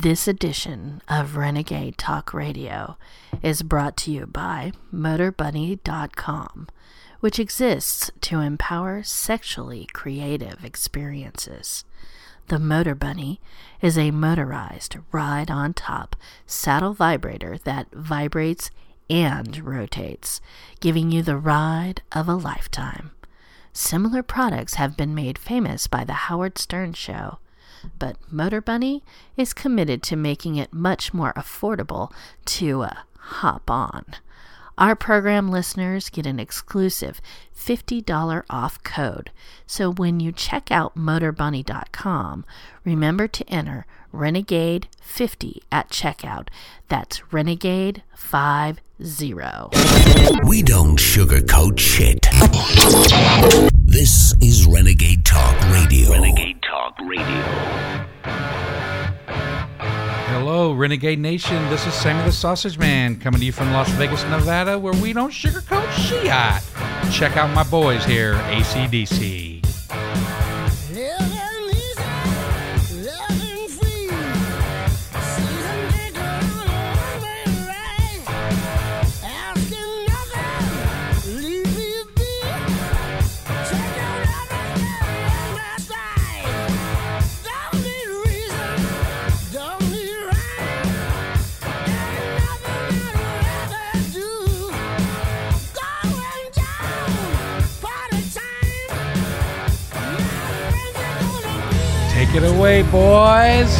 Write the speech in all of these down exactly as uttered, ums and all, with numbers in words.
This edition of Renegade Talk Radio is brought to you by motor bunny dot com, which exists to empower sexually creative experiences. The Motor Bunny is a motorized ride-on-top saddle vibrator that vibrates and rotates, giving you the ride of a lifetime. Similar products have been made famous by the Howard Stern Show, but Motor Bunny is committed to making it much more affordable to uh, hop on. Our program listeners get an exclusive fifty dollars off code. So when you check out motor bunny dot com, remember to enter Renegade fifty at checkout. That's Renegade fifty. We don't sugarcoat shit. This is Renegade Talk Radio. Renegade Talk Radio. Hello, Renegade Nation. This is Sammy the Sausage Man coming to you from Las Vegas, Nevada, where we don't sugarcoat shit. Check out my boys here, A C D C. Get away, boys.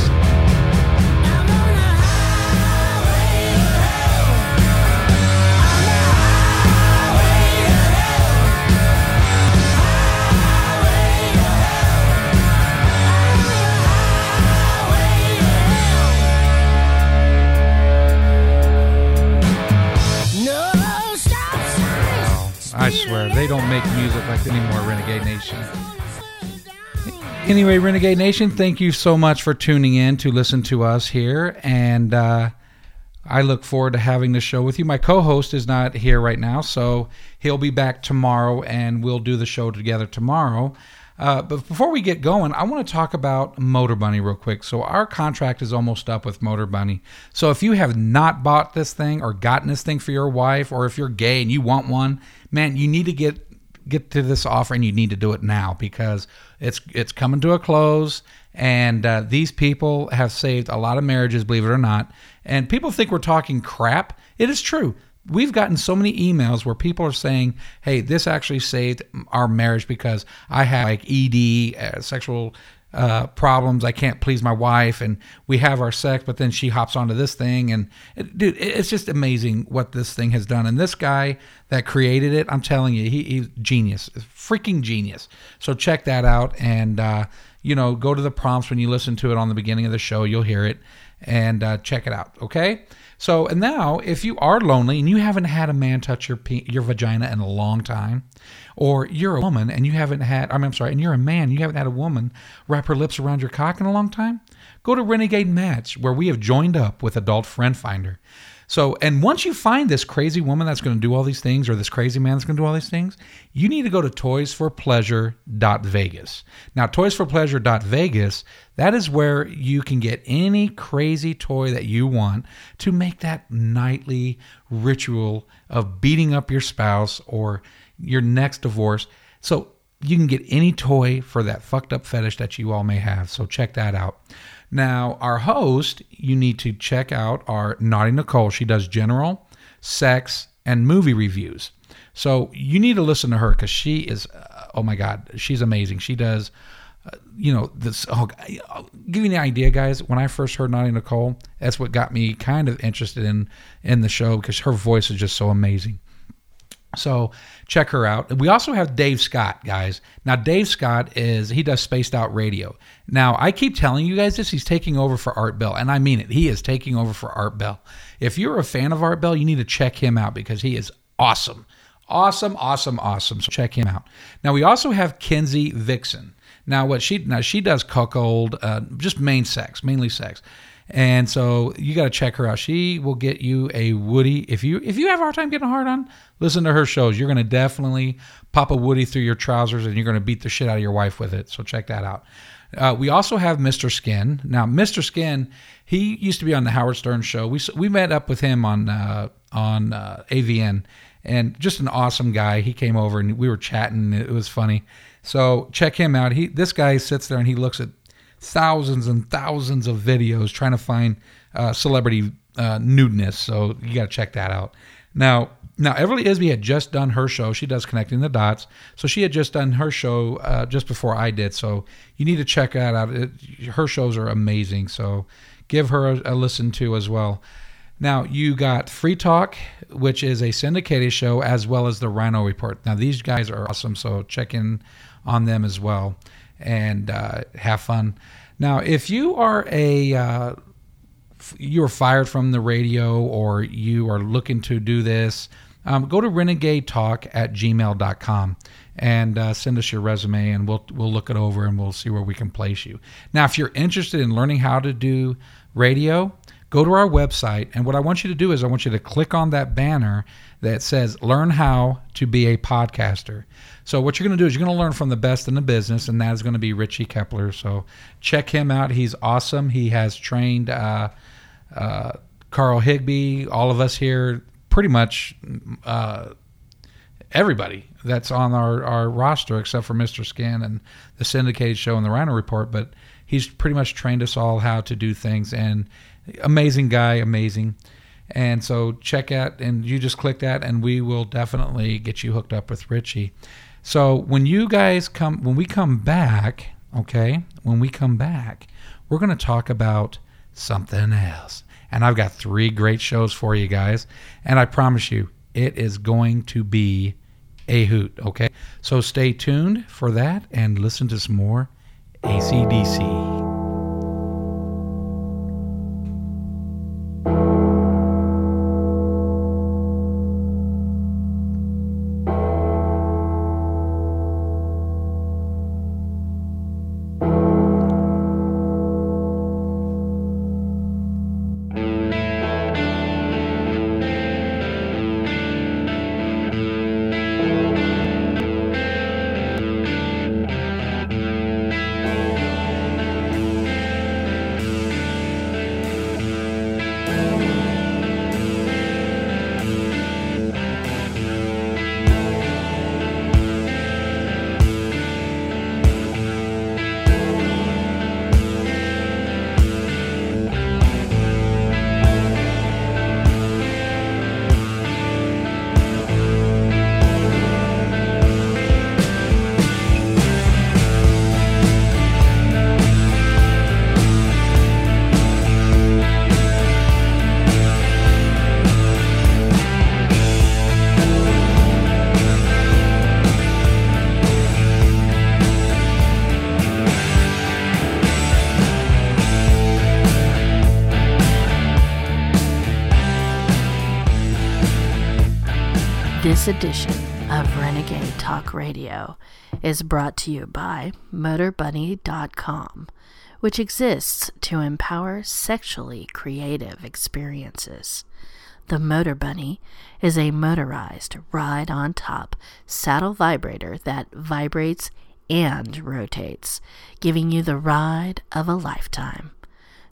I swear, they don't make music like that anymore, Renegade Nation. Anyway, Renegade Nation, thank you so much for tuning in to listen to us here, and uh, I look forward to having the show with you. My co-host is not here right now, so he'll be back tomorrow, and we'll do the show together tomorrow. Uh, but before we get going, I want to talk about Motor Bunny real quick. So our contract is almost up with Motor Bunny. So if you have not bought this thing or gotten this thing for your wife, or if you're gay and you want one, man, you need to get... get to this offer, and you need to do it now because it's it's coming to a close, and uh, these people have saved a lot of marriages, believe it or not. And people think we're talking crap. It is true. We've gotten so many emails where people are saying, hey, this actually saved our marriage because I have like E D, uh, sexual uh, problems. I can't please my wife, and we have our sex, but then she hops onto this thing. And it, dude, it's just amazing what this thing has done. And this guy that created it, I'm telling you, he, he's genius, freaking genius. So check that out. And, uh, you know, go to the prompts when you listen to it on the beginning of the show, you'll hear it, and uh, check it out. Okay. So, and now if you are lonely and you haven't had a man touch your pe- your vagina in a long time, or you're a woman and you haven't had, I mean, I'm sorry, and you're a man, you haven't had a woman wrap her lips around your cock in a long time, go to Renegade Match, where we have joined up with Adult Friend Finder. So, and once you find this crazy woman that's going to do all these things, or this crazy man that's going to do all these things, you need to go to toys for pleasure dot vegas. Now, toys for pleasure dot vegas, that is where you can get any crazy toy that you want to make that nightly ritual of beating up your spouse or your next divorce. So you can get any toy for that fucked up fetish that you all may have. So check that out. Now, our host, you need to check out our Naughty Nicole. She does general, sex, and movie reviews. So you need to listen to her because she is, uh, oh my God, she's amazing. She does, uh, you know, this. Oh, I'll give you an idea, guys. When I first heard Naughty Nicole, that's what got me kind of interested in, in the show because her voice is just so amazing. So check her out. We also have Dave Scott, guys. Now, Dave Scott is, he does Spaced Out Radio. Now, I keep telling you guys this, he's taking over for Art Bell, and I mean it. He is taking over for Art Bell. If you're a fan of Art Bell, you need to check him out because he is awesome. Awesome, awesome, awesome. So check him out. Now, we also have Kenzie Vixen. Now, what she now she does cuckold, uh, just main sex, mainly sex. And so you got to check her out. She will get you a Woody. If you if you have a hard time getting a hard on, listen to her shows. You're going to definitely pop a Woody through your trousers, and you're going to beat the shit out of your wife with it. So check that out. Uh, we also have Mister Skin. Now, Mister Skin, he used to be on the Howard Stern Show. We we met up with him on uh, on uh, A V N, and just an awesome guy. He came over and we were chatting. It was funny. So check him out. He this guy sits there and he looks at thousands and thousands of videos trying to find uh, celebrity uh, nudeness. So you got to check that out. Now, now Everly Isby had just done her show. She does Connecting the Dots. So she had just done her show uh, just before I did. So you need to check that out. It, her shows are amazing. So give her a, a listen to as well. Now, you got Free Talk, which is a syndicated show, as well as the Rhino Report. Now, these guys are awesome, so check in on them as well and uh, have fun. Now, if you are a uh, f- you are fired from the radio or you are looking to do this, um, go to renegade talk at gmail dot com and uh, send us your resume, and we'll we'll look it over and we'll see where we can place you. Now, if you're interested in learning how to do radio, go to our website, and what I want you to do is I want you to click on that banner that says Learn How to Be a Podcaster. So what you're going to do is you're going to learn from the best in the business, and that is going to be Richie Kepler. So check him out. He's awesome. He has trained uh, uh, Carl Higbee, all of us here, pretty much uh, everybody that's on our, our roster except for Mister Skin and the syndicated show and the Rhino Report, but he's pretty much trained us all how to do things, and amazing guy, amazing. And so check out, and you just click that, and we will definitely get you hooked up with Richie. So when you guys come, when we come back, okay, when we come back, we're going to talk about something else. And I've got three great shows for you guys, and I promise you, it is going to be a hoot, okay? So stay tuned for that and listen to some more A C D C. This edition of Renegade Talk Radio is brought to you by motor bunny dot com, which exists to empower sexually creative experiences. The Motor Bunny is a motorized ride-on-top saddle vibrator that vibrates and rotates, giving you the ride of a lifetime.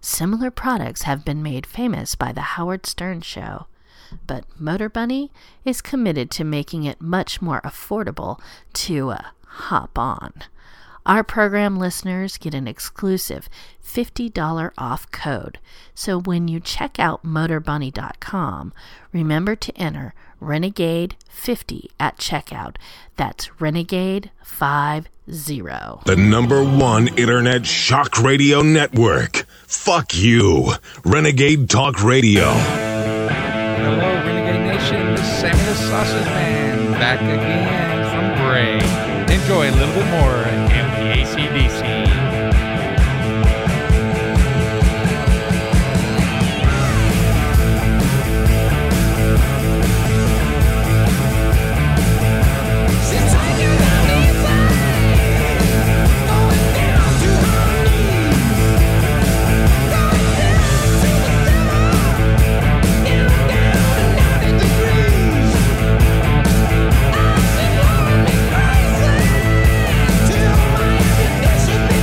Similar products have been made famous by the Howard Stern Show, but Motor Bunny is committed to making it much more affordable to uh, hop on. Our program listeners get an exclusive fifty dollars off code. So when you check out motor bunny dot com, remember to enter Renegade fifty at checkout. That's Renegade fifty. The number one internet shock radio network. Fuck you. Renegade Talk Radio. Hello, Renegade Nation. This is Sammy the Sausage Man back again from break. Enjoy a little bit more in the A C D C. Since I knew that inside, going down to my knees, going down to the Should be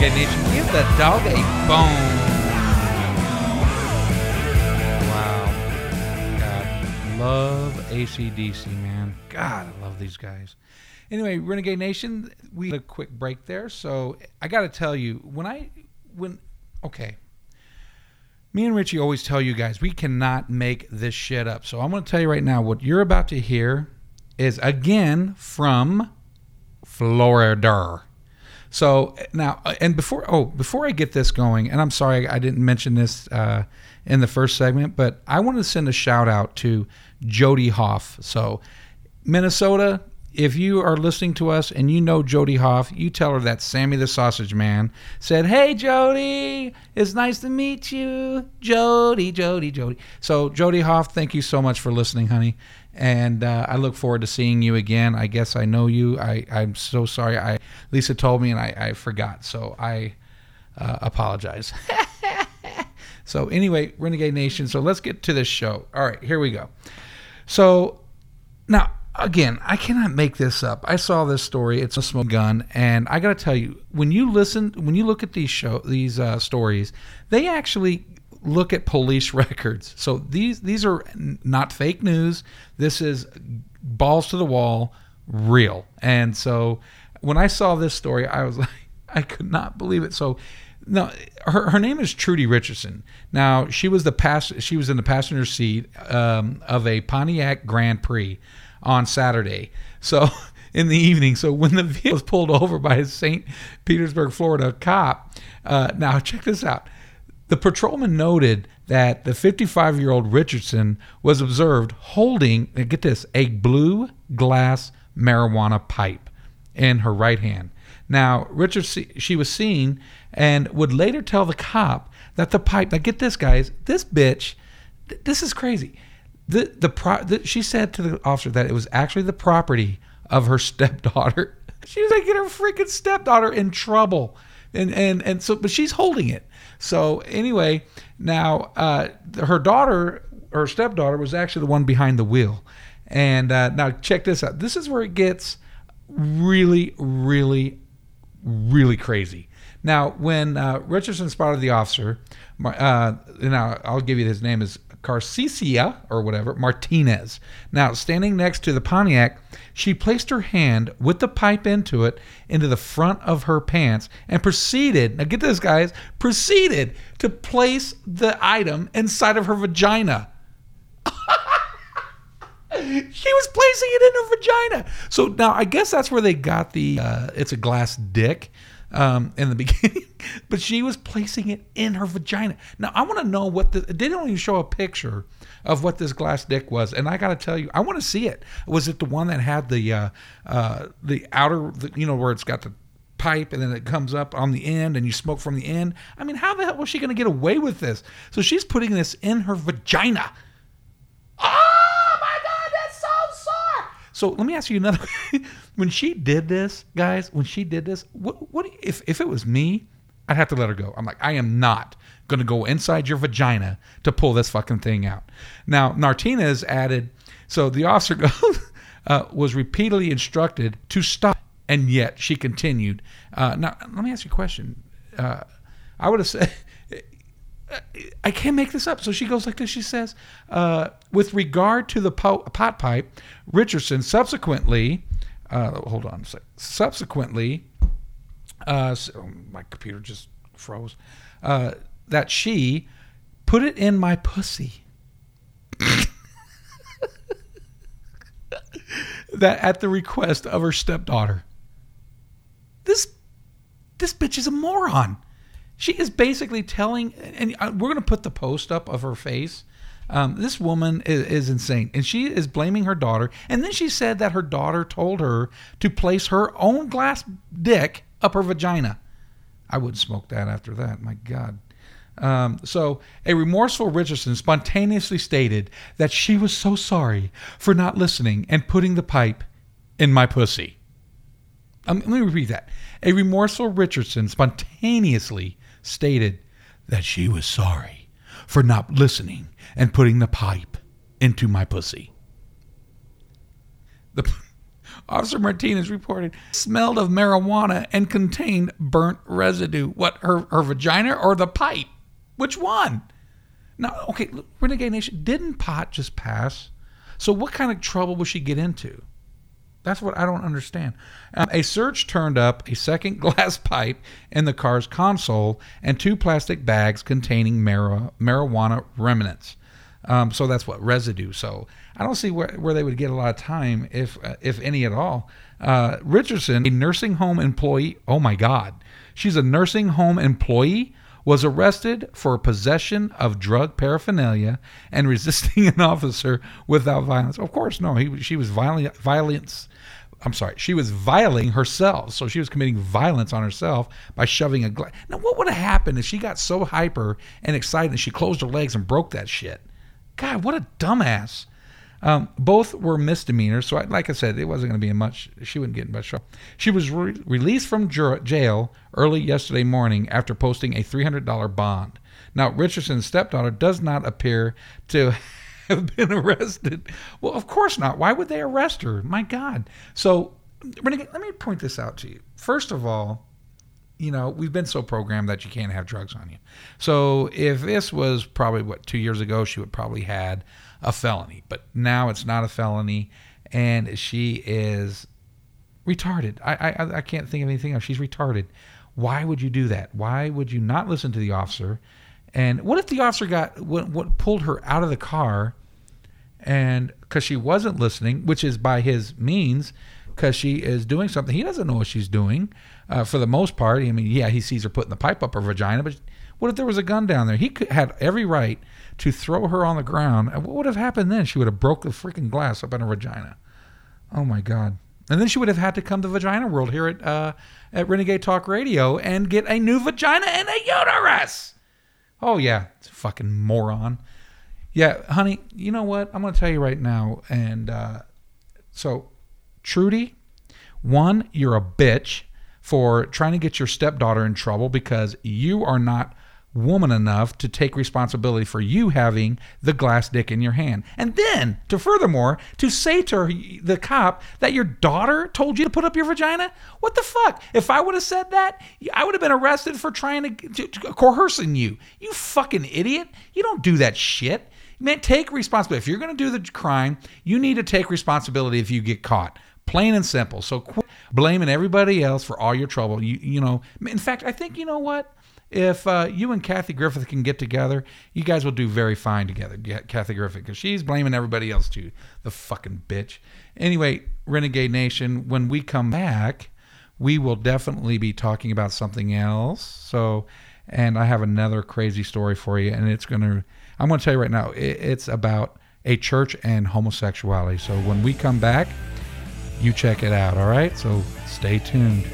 getting itchy. Give the dog a bone. Wow. God, love A C D C, man. God, I love these guys. Anyway, Renegade Nation, we had a quick break there. So I got to tell you, when I, when, okay. Me and Richie always tell you guys, we cannot make this shit up. So I'm going to tell you right now, what you're about to hear is, again, from Florida. So now, and before, oh, before I get this going, and I'm sorry I didn't mention this uh, in the first segment, but I want to send a shout out to Jody Hoff. So Minnesota, if you are listening to us and you know Jody Hoff, you tell her that Sammy the Sausage Man said, "Hey, Jody, it's nice to meet you. Jody, Jody, Jody." So, Jody Hoff, thank you so much for listening, honey. And uh, I look forward to seeing you again. I guess I know you. I, I'm so sorry. I Lisa told me and I, I forgot. So, I uh, apologize. So, anyway, Renegade Nation. So, let's get to this show. All right, here we go. So, now... Again, I cannot make this up. I saw this story. It's a smoke gun, and I got to tell you, when you listen, when you look at these show, these uh, stories, they actually look at police records. So these these are not fake news. This is balls to the wall, real. And so when I saw this story, I was like, I could not believe it. So. No, her her name is Trudy Richardson. Now she was the pass she was in the passenger seat um, of a Pontiac Grand Prix on Saturday. So in the evening, so when the vehicle was pulled over by a Saint Petersburg, Florida cop, uh, now check this out. The patrolman noted that the fifty-five-year-old Richardson was observed holding, get this, a blue glass marijuana pipe in her right hand. Now, Richard, she was seen and would later tell the cop that the pipe, now get this, guys, this bitch, th- this is crazy. The, the pro- the, she said to the officer that it was actually the property of her stepdaughter. She was like, get her freaking stepdaughter in trouble. And, and, and so, but she's holding it. So anyway, now uh, her daughter, her stepdaughter was actually the one behind the wheel. And uh, now check this out. This is where it gets really, really really crazy. Now, when uh, Richardson spotted the officer, uh, now I'll give you his name is Carcicia or whatever, Martinez. Now, standing next to the Pontiac, she placed her hand with the pipe into it, into the front of her pants and proceeded, now get this guys, proceeded to place the item inside of her vagina. She was placing it in her vagina. So now I guess that's where they got the, uh, it's a glass dick um, in the beginning. But she was placing it in her vagina. Now I want to know what the, they don't even show a picture of what this glass dick was. And I got to tell you, I want to see it. Was it the one that had the, uh, uh, the outer, the, you know, where it's got the pipe and then it comes up on the end and you smoke from the end? I mean, how the hell was she going to get away with this? So she's putting this in her vagina. Ah! So let me ask you another. When she did this, guys, when she did this, what, what if, if it was me, I'd have to let her go. I'm like, I am not going to go inside your vagina to pull this fucking thing out. Now, Martinez added, so the officer uh, was repeatedly instructed to stop, and yet she continued. Uh, now, let me ask you a question. Uh, I would have said, I can't make this up. So she goes like this. She says, uh, with regard to the po- pot pipe, Richardson subsequently, uh, hold on a second, subsequently, uh, so my computer just froze, uh, that she put it in my pussy. That at the request of her stepdaughter. This, this bitch is a moron. She is basically telling, and we're going to put the post up of her face. Um, this woman is, is insane. And she is blaming her daughter. And then she said that her daughter told her to place her own glass dick up her vagina. I wouldn't smoke that after that. My God. Um, so a remorseful Richardson spontaneously stated that she was so sorry for not listening and putting the pipe in my pussy. Um, let me repeat that. A remorseful Richardson spontaneously stated that she was sorry for not listening and putting the pipe into my pussy. The Officer Martinez reported smelled of marijuana and contained burnt residue. What, her, her vagina or the pipe? Which one? Now, okay, look, Renegade Nation, didn't pot just pass? So what kind of trouble would she get into? That's what I don't understand. Um, a search turned up a second glass pipe in the car's console and two plastic bags containing mar- marijuana remnants. Um, so that's what, residue. So I don't see where, where they would get a lot of time, if uh, if any at all. Uh, Richardson, a nursing home employee, oh my God, she's a nursing home employee, was arrested for possession of drug paraphernalia and resisting an officer without violence. Of course, no, he, she was violent, violence. I'm sorry, she was violating herself. So she was committing violence on herself by shoving a glass. Now, what would have happened if she got so hyper and excited and she closed her legs and broke that shit? God, what a dumbass. Um, both were misdemeanors, so I, like I said, it wasn't going to be in much, she wouldn't get in much trouble. She was re- released from jur- jail early yesterday morning after posting a three hundred dollars bond. Now, Richardson's stepdaughter does not appear to have been arrested. Well, of course not. Why would they arrest her? My God. So, Renegade, let me point this out to you. First of all, you know, we've been so programmed that you can't have drugs on you. So if this was probably, what, two years ago, she would probably had a felony. But now it's not a felony, and she is retarded. I, I I can't think of anything else. She's retarded. Why would you do that? Why would you not listen to the officer? And what if the officer got what, what pulled her out of the car, and because she wasn't listening, which is by his means, because she is doing something he doesn't know what she's doing, uh, for the most part. I mean, yeah, he sees her putting the pipe up her vagina, but what if there was a gun down there? He could, had every right to throw her on the ground. What would have happened then? She would have broke the freaking glass up in her vagina. Oh my God! And then she would have had to come to Vagina World here at uh, at Renegade Talk Radio and get a new vagina and a uterus. Oh yeah, it's a fucking moron. Yeah, honey, you know what? I'm gonna tell you right now, and uh, so. Trudy, one, you're a bitch for trying to get your stepdaughter in trouble because you are not woman enough to take responsibility for you having the glass dick in your hand. And then, to furthermore, to say to her, the cop, that your daughter told you to put up your vagina? What the fuck? If I would have said that, I would have been arrested for trying to, to, to coercing you. You fucking idiot. You don't do that shit. Man, take responsibility. If you're going to do the crime, you need to take responsibility if you get caught. Plain and simple. So quit blaming everybody else for all your trouble. You you know, in fact, I think, you know what? If uh, you and Kathy Griffith can get together, you guys will do very fine together, Kathy Griffith, because she's blaming everybody else too, the fucking bitch. Anyway, Renegade Nation, when we come back, we will definitely be talking about something else. So, and I have another crazy story for you, and it's going to... I'm going to tell you right now, it's about a church and homosexuality. So when we come back, you check it out, all right? So stay tuned.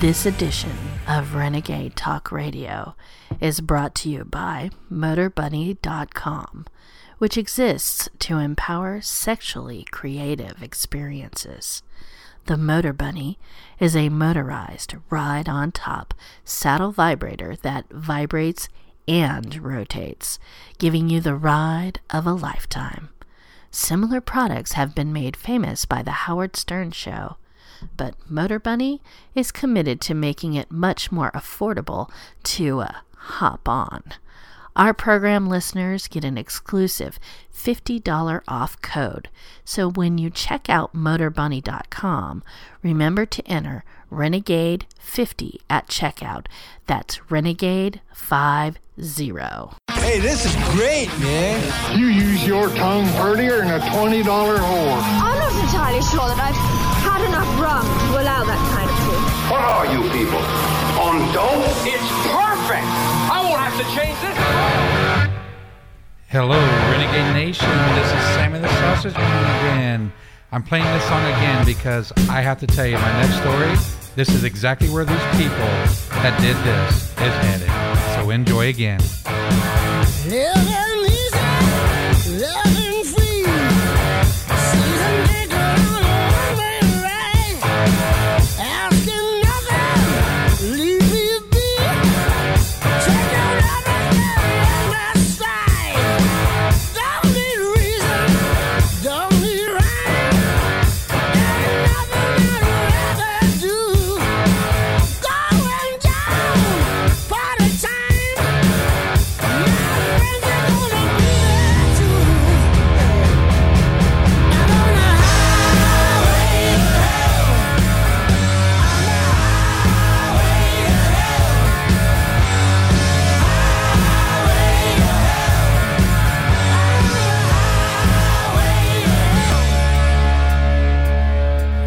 This edition of Renegade Talk Radio is brought to you by Motor Bunny dot com, which exists to empower sexually creative experiences. The Motor Bunny is a motorized ride-on-top saddle vibrator that vibrates and rotates, giving you the ride of a lifetime. Similar products have been made famous by the Howard Stern Show, but MotorBunny is committed to making it much more affordable to uh, hop on. Our program listeners get an exclusive fifty dollars off code. So when you check out Motor Bunny dot com, remember to enter Renegade fifty at checkout. That's Renegade fifty. Hey, this is great, man. You use your tongue prettier than a twenty dollars whore. I'm not entirely sure that I've... not enough rum to allow that kind of thing. What are you people? On dope? It's perfect! I won't have to change this. Hello, Renegade Nation. This is Sammy the Sausage Man again. I'm playing this song again because I have to tell you my next story This is exactly where these people that did this is headed. So enjoy again. Yeah.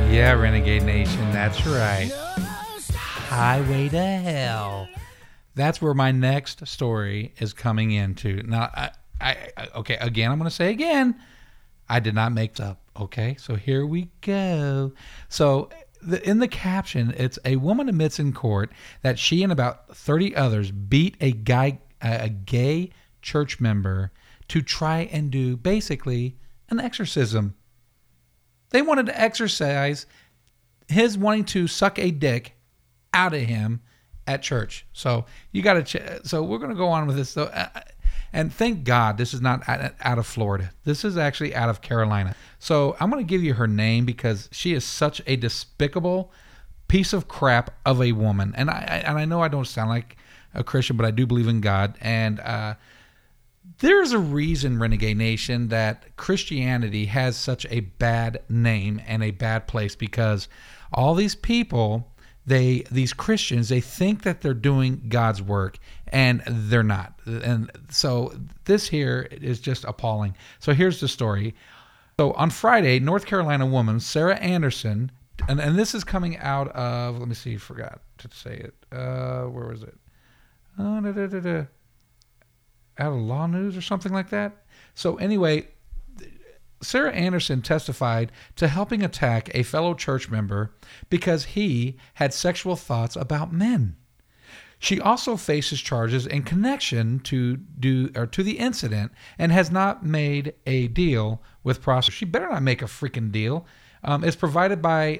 Yeah, Renegade Nation, that's right. Highway to hell. That's where my next story is coming into. Now, I, I, I okay, again, I'm going to say again, I did not make this up, okay? So here we go. So the, in the caption, it's a woman admits in court that she and about thirty others beat a guy, a gay church member to try and do basically an exorcism. They wanted to exercise his wanting to suck a dick out of him at church. So you got to. Ch- so we're going to go on with this. So, uh, and thank God this is not out of Florida. This is actually out of Carolina. So I'm going to give you her name because she is such a despicable piece of crap of a woman. And I and I know I don't sound like a Christian, but I do believe in God. And uh, there's a reason, Renegade Nation, that Christianity has such a bad name and a bad place, because all these people, they these Christians, they think that they're doing God's work, and they're not. And so this here is just appalling. So here's the story. So on Friday, North Carolina woman Sarah Anderson, and, and this is coming out of, let me see, forgot to say it. Uh, where was it? Oh, da, da, da, da. Out of Law News or something like that. So anyway, Sarah Anderson testified to helping attack a fellow church member because he had sexual thoughts about men. She also faces charges in connection to do or to the incident and has not made a deal with prosecutors. She better not make a freaking deal. Um, it's provided by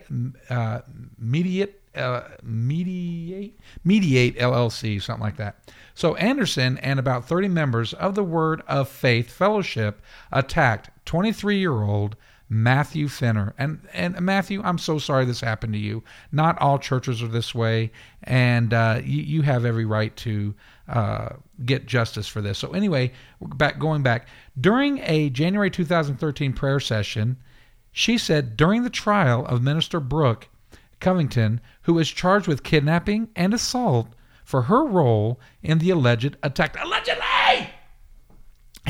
uh, Mediate. Uh, mediate mediate L L C, something like that. So Anderson and about thirty members of the Word of Faith Fellowship attacked twenty-three-year-old Matthew Fenner. And and Matthew, I'm so sorry this happened to you. Not all churches are this way, and uh, you, you have every right to uh, get justice for this. So anyway, back going back during a January two thousand thirteen prayer session, she said during the trial of Minister Brooke Covington, who is charged with kidnapping and assault for her role in the alleged attack. Allegedly! I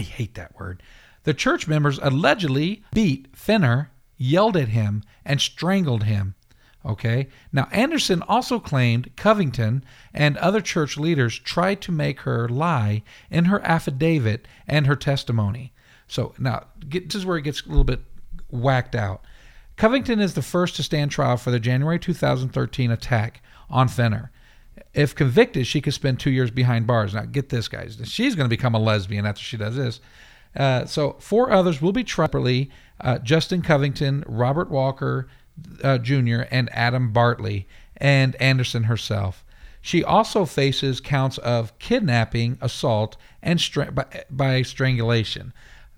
hate that word. The church members allegedly beat Fenner, yelled at him, and strangled him. Okay. Now, Anderson also claimed Covington and other church leaders tried to make her lie in her affidavit and her testimony. So now, get, this is where it gets a little bit whacked out. Covington is the first to stand trial for the January two thousand thirteen attack on Fenner. If convicted, she could spend two years behind bars. Now, get this, guys. She's going to become a lesbian after she does this. Uh, so four others will be tried properly. Uh, Justin Covington, Robert Walker uh, Junior, and Adam Bartley, and Anderson herself. She also faces counts of kidnapping, assault, and stra- by, by strangulation.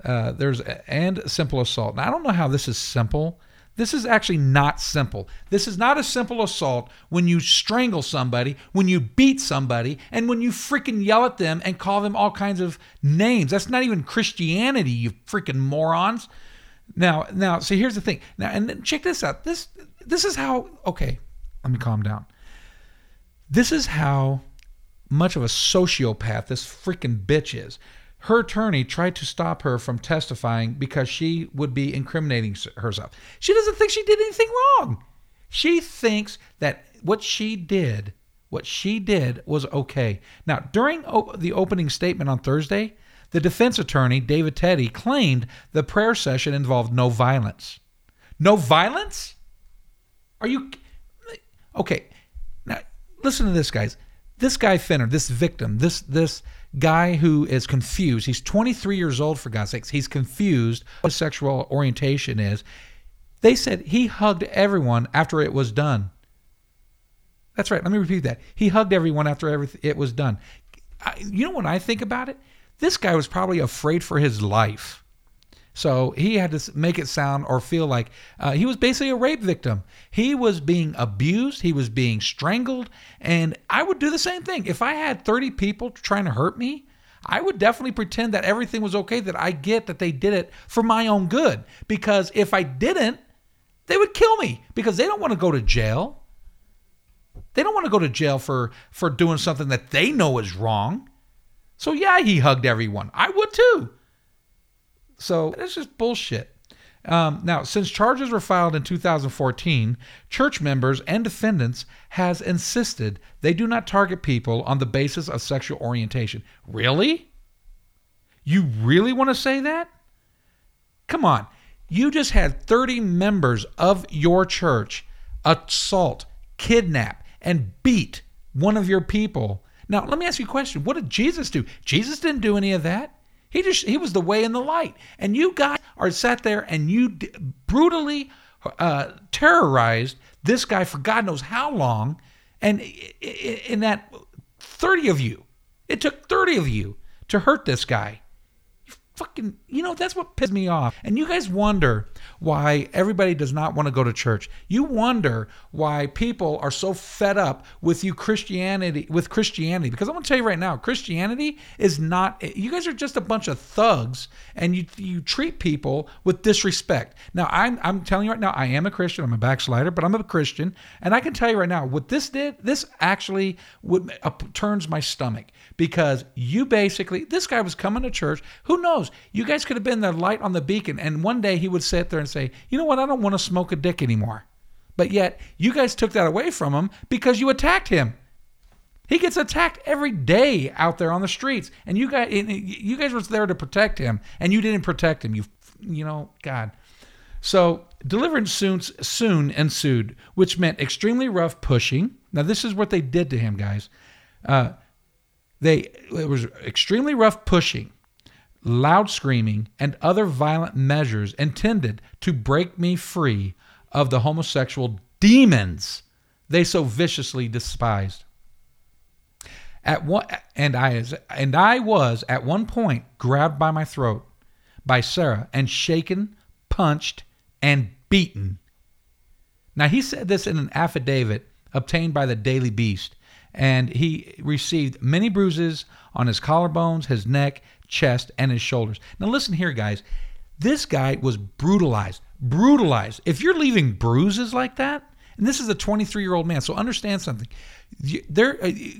Uh, there's and simple assault. Now, I don't know how this is simple. This is actually not simple. This is not a simple assault when you strangle somebody, when you beat somebody, and when you freaking yell at them and call them all kinds of names. That's not even Christianity, you freaking morons. Now, now, so here's the thing. Now, and then check this out. This, this is how, okay, let me calm down. This is how much of a sociopath this freaking bitch is. Her attorney tried to stop her from testifying because she would be incriminating herself. She doesn't think she did anything wrong. She thinks that what she did, what she did was okay. Now, during op- the opening statement on Thursday, the defense attorney, David Teddy, claimed the prayer session involved no violence. No violence? Are you... Okay, now listen to this, guys. This guy Fenner, this victim, this this guy who is confused. He's twenty-three years old, for God's sakes. He's confused what his sexual orientation is. They said he hugged everyone after it was done. That's right. Let me repeat that. He hugged everyone after everything, it was done. I, you know, when I think about it, this guy was probably afraid for his life. So he had to make it sound or feel like uh, he was basically a rape victim. He was being abused. He was being strangled. And I would do the same thing. If I had thirty people trying to hurt me, I would definitely pretend that everything was okay, that I get that they did it for my own good. Because if I didn't, they would kill me because they don't want to go to jail. They don't want to go to jail for, for doing something that they know is wrong. So yeah, he hugged everyone. I would too. So that's just bullshit. Um, now, since charges were filed in two thousand fourteen, church members and defendants has insisted they do not target people on the basis of sexual orientation. Really? You really want to say that? Come on. You just had thirty members of your church assault, kidnap, and beat one of your people. Now, let me ask you a question. What did Jesus do? Jesus didn't do any of that. He just—he was the way and the light. And you guys are sat there and you d- brutally uh, terrorized this guy for God knows how long. And in that thirty of you, it took thirty of you to hurt this guy. You fucking, you know, that's what pissed me off. And you guys wonder why everybody does not want to go to church. You wonder why people are so fed up with you Christianity, with Christianity. Because I'm going to tell you right now, Christianity is not, you guys are just a bunch of thugs and you you treat people with disrespect. Now, I'm I'm telling you right now, I am a Christian. I'm a backslider, but I'm a Christian. And I can tell you right now, what this did, this actually would, uh, turns my stomach because you basically, this guy was coming to church. Who knows? You guys could have been the light on the beacon. And one day he would sit there and say, you know what, I don't want to smoke a dick anymore. But yet you guys took that away from him because you attacked him. He gets attacked every day out there on the streets, and you guys you guys were there to protect him, and you didn't protect him. You you know, God. So deliverance soon soon ensued, which meant extremely rough pushing. Now this is what they did to him, guys. Uh, they it was extremely rough pushing, loud screaming, and other violent measures intended to break me free of the homosexual demons they so viciously despised. At one, and I and I was at one point grabbed by my throat by Sarah and shaken, punched, and beaten. Now he said this in an affidavit obtained by the Daily Beast, and he received many bruises on his collarbones, his neck, chest, and his shoulders. Now listen here, guys. This guy was brutalized. Brutalized. If you're leaving bruises like that, and this is a twenty-three-year-old man, so understand something. There,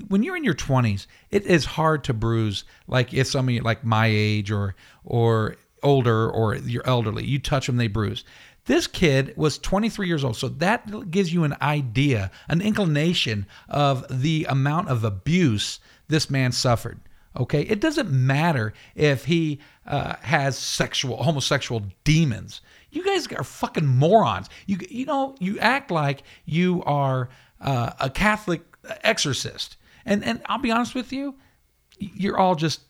when you're in your twenties, it is hard to bruise like if somebody like my age or or older or you're elderly. You touch them, they bruise. This kid was twenty-three years old, so that gives you an idea, an inclination of the amount of abuse this man suffered. Okay, it doesn't matter if he uh, has sexual, homosexual demons. You guys are fucking morons. You you know you act like you are uh, a Catholic exorcist, and and I'll be honest with you, you're all just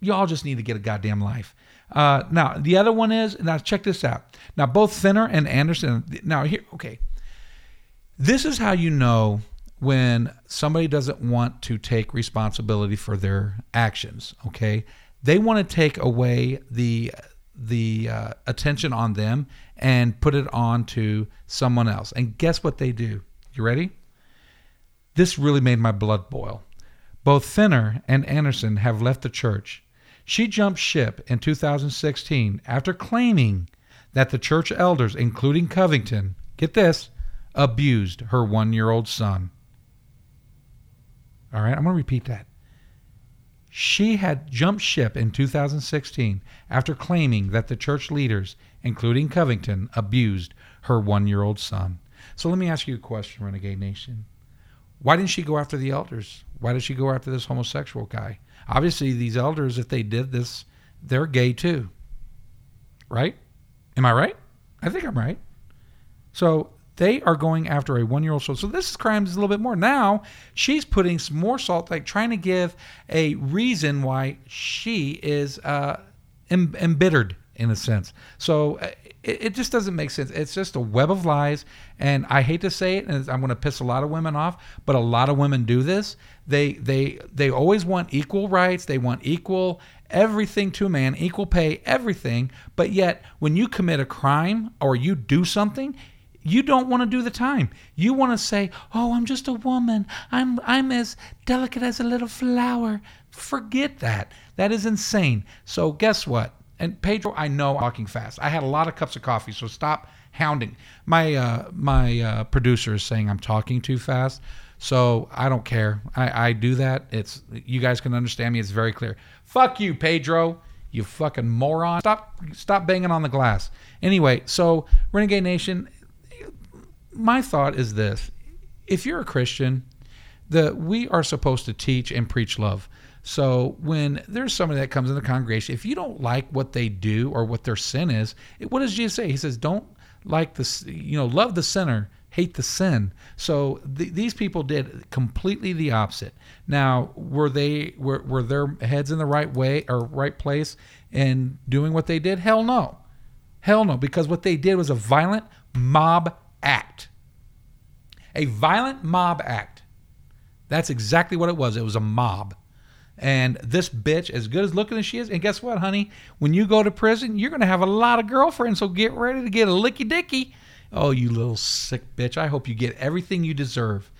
you all just need to get a goddamn life. Uh, now the other one is now check this out. Now both Fenner and Anderson. Now here, okay, this is how you know when somebody doesn't want to take responsibility for their actions, okay? They want to take away the the uh, attention on them and put it on to someone else. And guess what they do? You ready? This really made my blood boil. Both Fenner and Anderson have left the church. She jumped ship in two thousand sixteen after claiming that the church elders, including Covington, get this, abused her one-year-old son. All right, I'm going to repeat that. She had jumped ship in two thousand sixteen after claiming that the church leaders, including Covington, abused her one-year-old son. So let me ask you a question, Renegade Nation. Why didn't she go after the elders? Why did she go after this homosexual guy? Obviously, these elders, if they did this, they're gay too. Right? Am I right? I think I'm right. So They are going after a one-year-old. So this crime is a little bit more. Now she's putting some more salt, like trying to give a reason why she is uh, em- embittered in a sense. So it, it just doesn't make sense. It's just a web of lies. And I hate to say it, and I'm going to piss a lot of women off, but a lot of women do this. They they they always want equal rights. They want equal everything to a man, equal pay, everything. But yet when you commit a crime or you do something, you don't want to do the time. You want to say, "Oh, I'm just a woman. I'm I'm as delicate as a little flower." Forget that. That is insane. So guess what? And Pedro, I know I'm talking fast. I had a lot of cups of coffee, so stop hounding. My uh, my uh, producer is saying I'm talking too fast, so I don't care. I, I do that. It's you guys can understand me. It's very clear. Fuck you, Pedro. You fucking moron. Stop stop banging on the glass. Anyway, so Renegade Nation. My thought is this: if you're a Christian, the we are supposed to teach and preach love. So when there's somebody that comes in the congregation, if you don't like what they do or what their sin is, it, what does Jesus say? He says, "Don't like the you know, love the sinner, hate the sin." So th- these people did completely the opposite. Now, were they were were their heads in the right way or right place and doing what they did? Hell no, hell no, because what they did was a violent mob act. A violent mob act. That's exactly what it was. It was a mob. And this bitch, as good as looking as she is, and guess what, honey? When you go to prison, you're going to have a lot of girlfriends, so get ready to get a licky-dicky. Oh, you little sick bitch. I hope you get everything you deserve.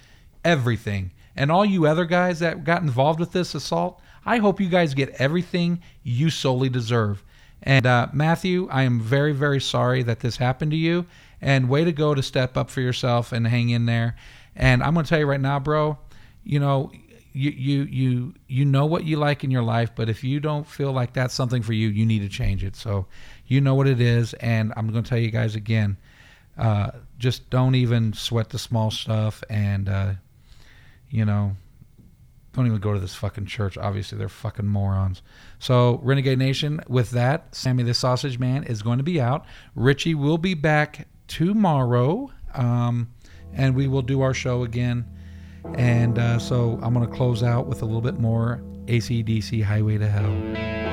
Everything. And all you other guys that got involved with this assault, I hope you guys get everything you solely deserve. And uh, Matthew, I am very, very sorry that this happened to you. And way to go to step up for yourself and hang in there. And I'm going to tell you right now, bro, you know, you you you you know what you like in your life, but if you don't feel like that's something for you, you need to change it. So you know what it is. And I'm going to tell you guys again, uh, just don't even sweat the small stuff. And, uh, you know, don't even go to this fucking church. Obviously, they're fucking morons. So, Renegade Nation, with that, Sammy the Sausage Man is going to be out. Richie will be back tomorrow, um, and we will do our show again. And uh, so I'm going to close out with a little bit more A C D C Highway to Hell.